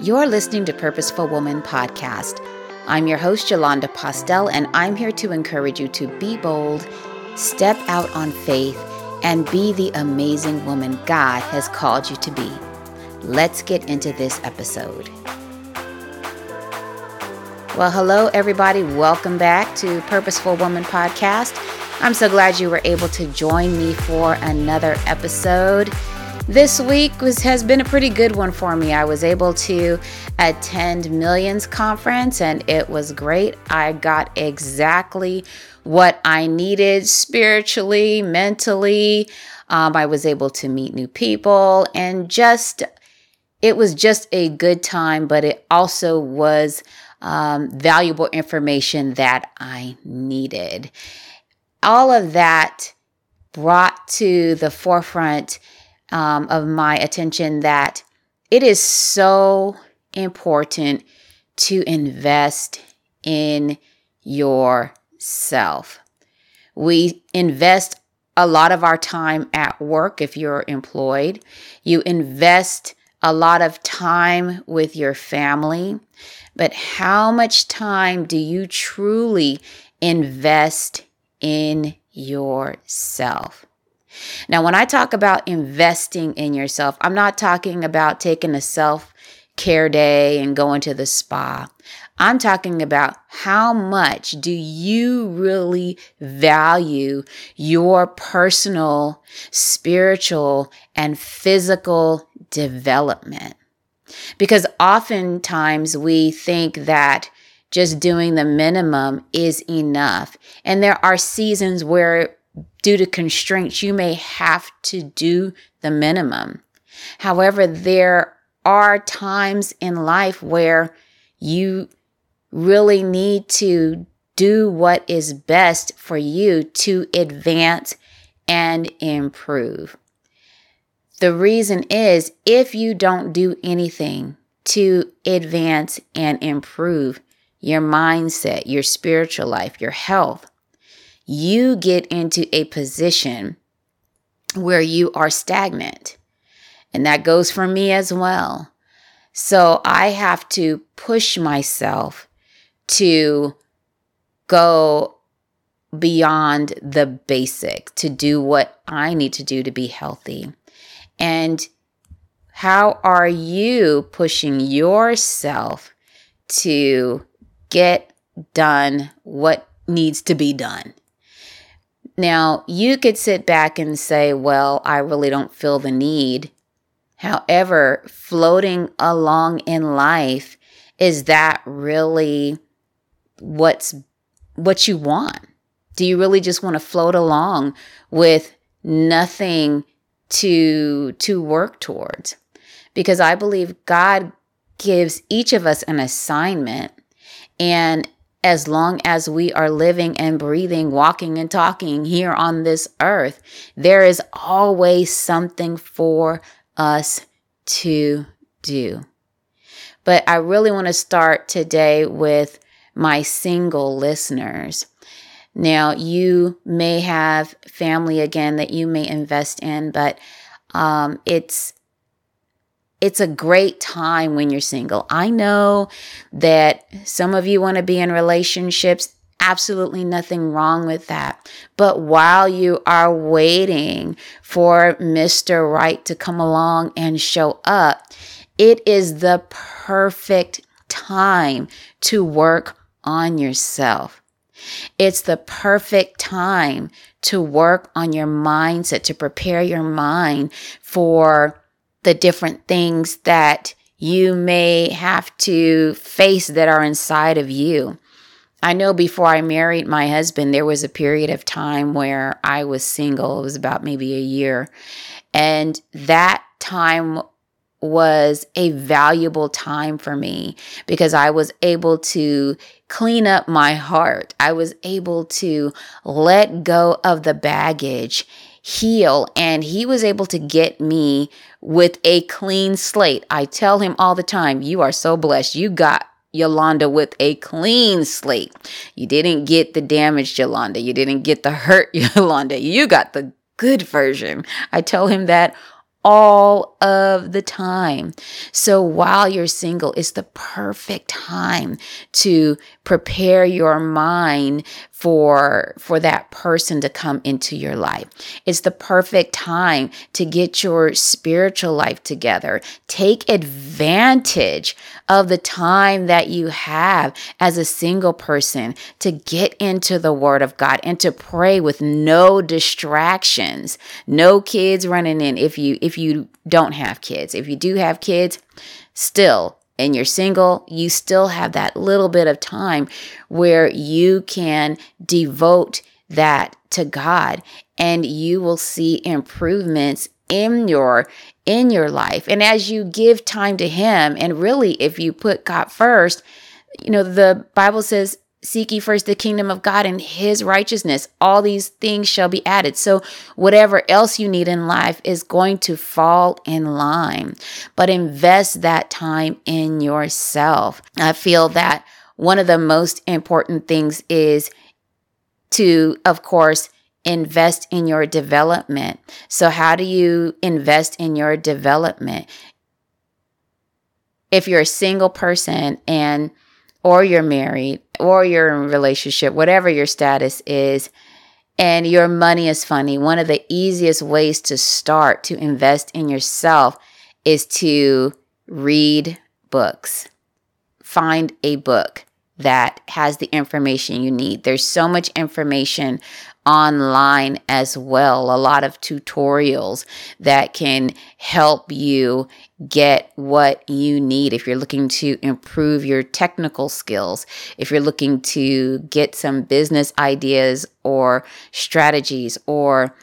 You're listening to Purposeful Woman Podcast. I'm your host, Yolanda Postell, and I'm here to encourage you to be bold, step out on faith, and be the amazing woman God has called you to be. Let's get into this episode. Well, hello, everybody. Welcome back to Purposeful Woman Podcast. I'm so glad you were able to join me for another episode. This week has been a pretty good one for me. I was able to attend Millions Conference and it was great. I got exactly what I needed spiritually, mentally. I was able to meet new people and it was just a good time, but it also was valuable information that I needed. All of that brought to the forefront of my attention that it is so important to invest in yourself. We invest a lot of our time at work if you're employed. You invest a lot of time with your family, but how much time do you truly invest in yourself? Now, when I talk about investing in yourself, I'm not talking about taking a self-care day and going to the spa. I'm talking about how much do you really value your personal, spiritual, and physical development? Because oftentimes we think that just doing the minimum is enough. And there are seasons where due to constraints, you may have to do the minimum. However, there are times in life where you really need to do what is best for you to advance and improve. The reason is if you don't do anything to advance and improve your mindset, your spiritual life, your health, you get into a position where you are stagnant. And that goes for me as well. So I have to push myself to go beyond the basic, to do what I need to do to be healthy. And how are you pushing yourself to get done what needs to be done? Now, you could sit back and say, well, I really don't feel the need. However, floating along in life, is that really what you want? Do you really just want to float along with nothing to work towards? Because I believe God gives each of us an assignment, and as long as we are living and breathing, walking and talking here on this earth, there is always something for us to do. But I really want to start today with my single listeners. Now, you may have family again that you may invest in, but it's a great time when you're single. I know that some of you want to be in relationships. Absolutely nothing wrong with that. But while you are waiting for Mr. Right to come along and show up, it is the perfect time to work on yourself. It's the perfect time to work on your mindset, to prepare your mind for the different things that you may have to face that are inside of you. I know before I married my husband, there was a period of time where I was single. It was about maybe a year. And that time was a valuable time for me because I was able to clean up my heart. I was able to let go of the baggage, heal, and he was able to get me with a clean slate. I tell him all the time, you are so blessed. You got Yolanda with a clean slate. You didn't get the damaged Yolanda. You didn't get the hurt Yolanda. You got the good version. I tell him that all of the time. So while you're single, it's the perfect time to prepare your mind for that person to come into your life. It's the perfect time to get your spiritual life together. Take advantage of the time that you have as a single person to get into the Word of God and to pray with no distractions, no kids running in. If you don't have kids, if you do have kids, still, and you're single, you still have that little bit of time where you can devote that to God, and you will see improvements in your life. And as you give time to Him, and really, if you put God first, you know, the Bible says, seek ye first the kingdom of God and His righteousness. All these things shall be added. So whatever else you need in life is going to fall in line. But invest that time in yourself. I feel that one of the most important things is to, of course, invest in your development. So how do you invest in your development? If you're a single person and or you're married, or you're in a relationship, whatever your status is, and your money is funny, one of the easiest ways to start to invest in yourself is to read books. Find a book that has the information you need. There's so much information online as well, a lot of tutorials that can help you get what you need. If you're looking to improve your technical skills, if you're looking to get some business ideas or strategies, or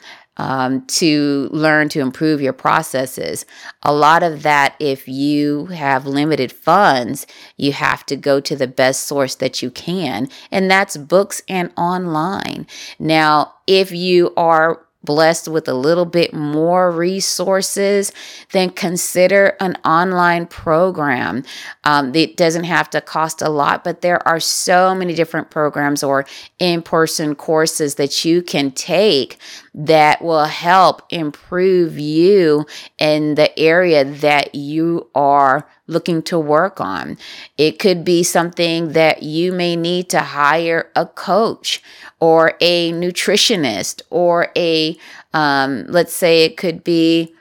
to learn to improve your processes. A lot of that, if you have limited funds, you have to go to the best source that you can, and that's books and online. Now, if you are blessed with a little bit more resources, then consider an online program. It doesn't have to cost a lot, but there are so many different programs or in-person courses that you can take that will help improve you in the area that you are looking to work on. It could be something that you may need to hire a coach or a nutritionist or a, let's say it could be,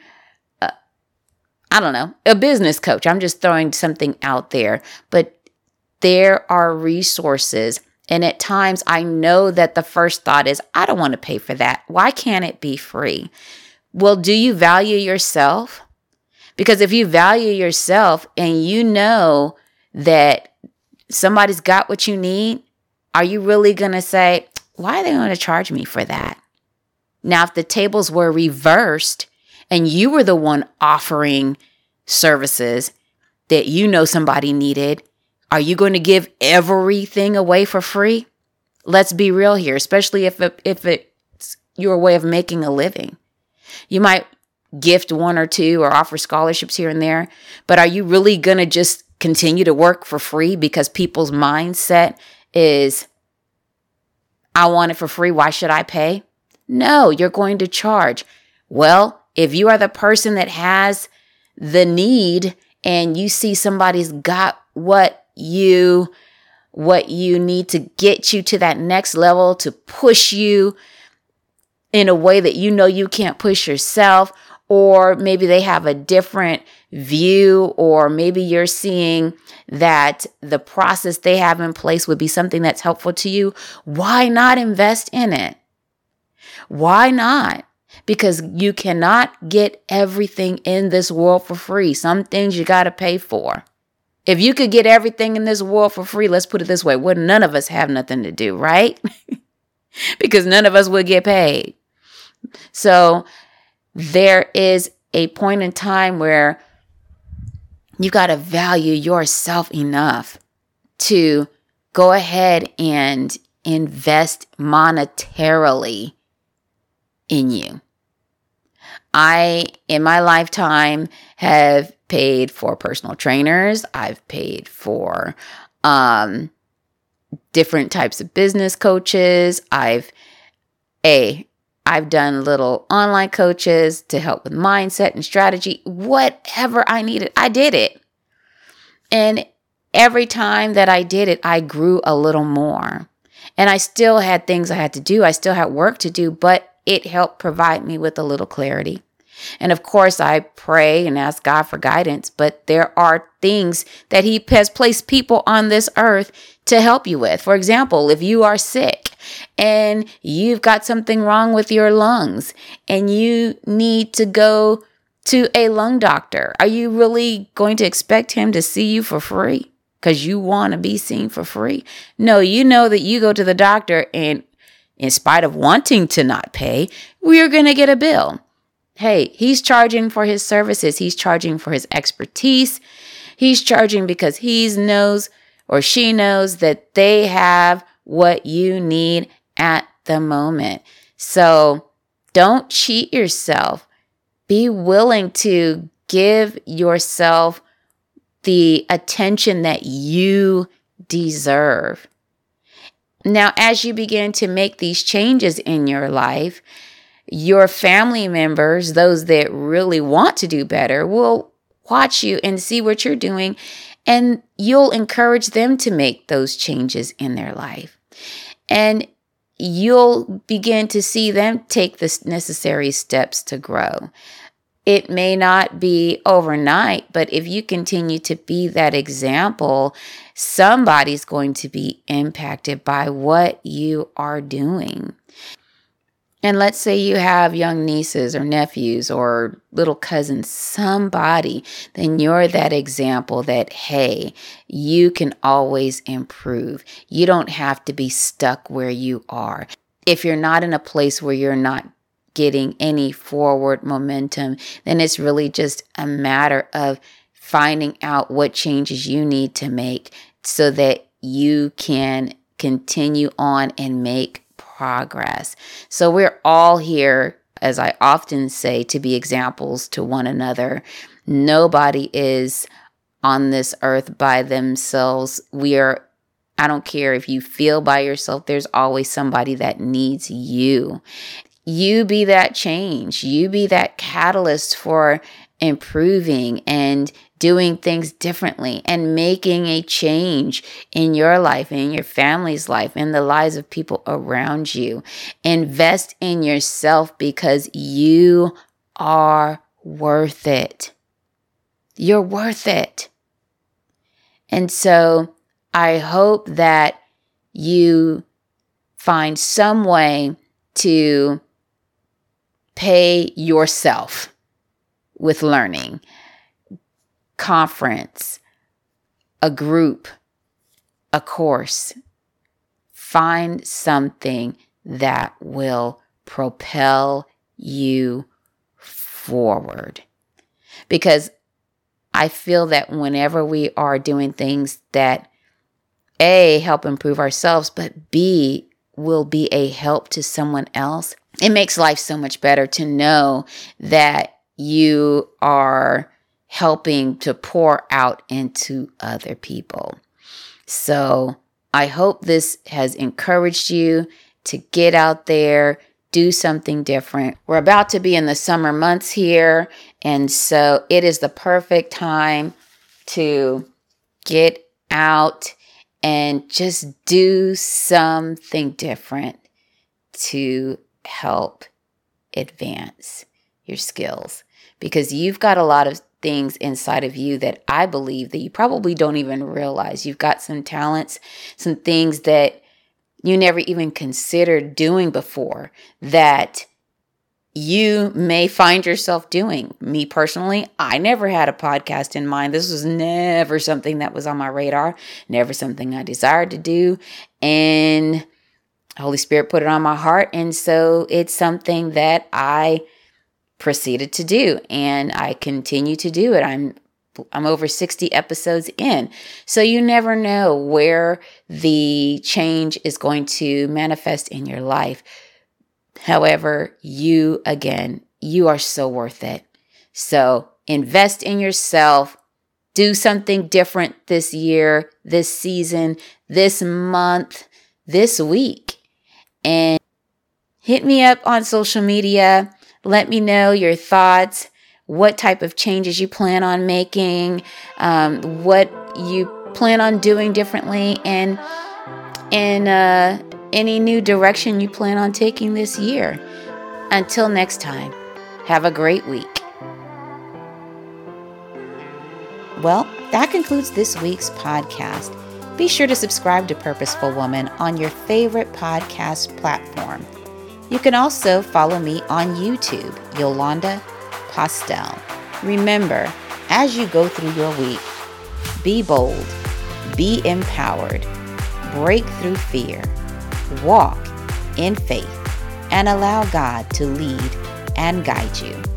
a business coach. I'm just throwing something out there, but there are resources. And at times I know that the first thought is, I don't want to pay for that. Why can't it be free? Well, do you value yourself? Because if you value yourself and you know that somebody's got what you need, are you really going to say, why are they going to charge me for that? Now, if the tables were reversed and you were the one offering services that you know somebody needed, are you going to give everything away for free? Let's be real here, especially if it's your way of making a living. You might gift one or two or offer scholarships here and there. But are you really going to just continue to work for free because people's mindset is, I want it for free. Why should I pay? No, you're going to charge. Well, if you are the person that has the need and you see somebody's got what you need to get you to that next level, to push you in a way that you know you can't push yourself, or maybe they have a different view, or maybe you're seeing that the process they have in place would be something that's helpful to you, why not invest in it? Why not? Because you cannot get everything in this world for free. Some things you got to pay for. If you could get everything in this world for free, let's put it this way, well, none of us have nothing to do, right? Because none of us would get paid. So there is a point in time where you got to value yourself enough to go ahead and invest monetarily in you. I, in my lifetime, have paid for personal trainers. I've paid for different types of business coaches. I've done little online coaches to help with mindset and strategy, whatever I needed. I did it. And every time that I did it, I grew a little more. And I still had things I had to do. I still had work to do, but it helped provide me with a little clarity. And of course, I pray and ask God for guidance, but there are things that He has placed people on this earth to help you with. For example, if you are sick and you've got something wrong with your lungs and you need to go to a lung doctor, are you really going to expect him to see you for free? Because you want to be seen for free? No, you know that you go to the doctor and in spite of wanting to not pay, we're going to get a bill. Hey, he's charging for his services. He's charging for his expertise. He's charging because he knows or she knows that they have what you need at the moment. So don't cheat yourself. Be willing to give yourself the attention that you deserve. Now, as you begin to make these changes in your life, your family members, those that really want to do better, will watch you and see what you're doing, and you'll encourage them to make those changes in their life. And you'll begin to see them take the necessary steps to grow. It may not be overnight, but if you continue to be that example, somebody's going to be impacted by what you are doing. And let's say you have young nieces or nephews or little cousins, somebody, then you're that example that, hey, you can always improve. You don't have to be stuck where you are. If you're not in a place where you're not getting any forward momentum, then it's really just a matter of finding out what changes you need to make so that you can continue on and make progress. So we're all here, as I often say, to be examples to one another. Nobody is on this earth by themselves. I don't care if you feel by yourself, there's always somebody that needs you. You be that change. You be that catalyst for improving and doing things differently and making a change in your life, in your family's life, in the lives of people around you. Invest in yourself because you are worth it. You're worth it. And so I hope that you find some way to pay yourself with learning, conference, a group, a course. Find something that will propel you forward. Because I feel that whenever we are doing things that A, help improve ourselves, but B, will be a help to someone else, it makes life so much better to know that you are helping to pour out into other people. So I hope this has encouraged you to get out there, do something different. We're about to be in the summer months here, and so it is the perfect time to get out and just do something different to help advance your skills. Because you've got a lot of things inside of you that I believe that you probably don't even realize. You've got some talents, some things that you never even considered doing before that you may find yourself doing. Me personally, I never had a podcast in mind. This was never something that was on my radar, never something I desired to do. And the Holy Spirit put it on my heart. And so it's something that I proceeded to do and I continue to do it. I'm over 60 episodes in. So you never know where the change is going to manifest in your life. However, you are so worth it. So invest in yourself do something different this year, this season, this month, this week. And hit me up on social media. Let me know your thoughts, what type of changes you plan on making, what you plan on doing differently, and any new direction you plan on taking this year. Until next time, have a great week. Well, that concludes this week's podcast. Be sure to subscribe to Purposeful Woman on your favorite podcast platform. You can also follow me on YouTube, Yolanda Postell. Remember, as you go through your week, be bold, be empowered, break through fear, walk in faith, and allow God to lead and guide you.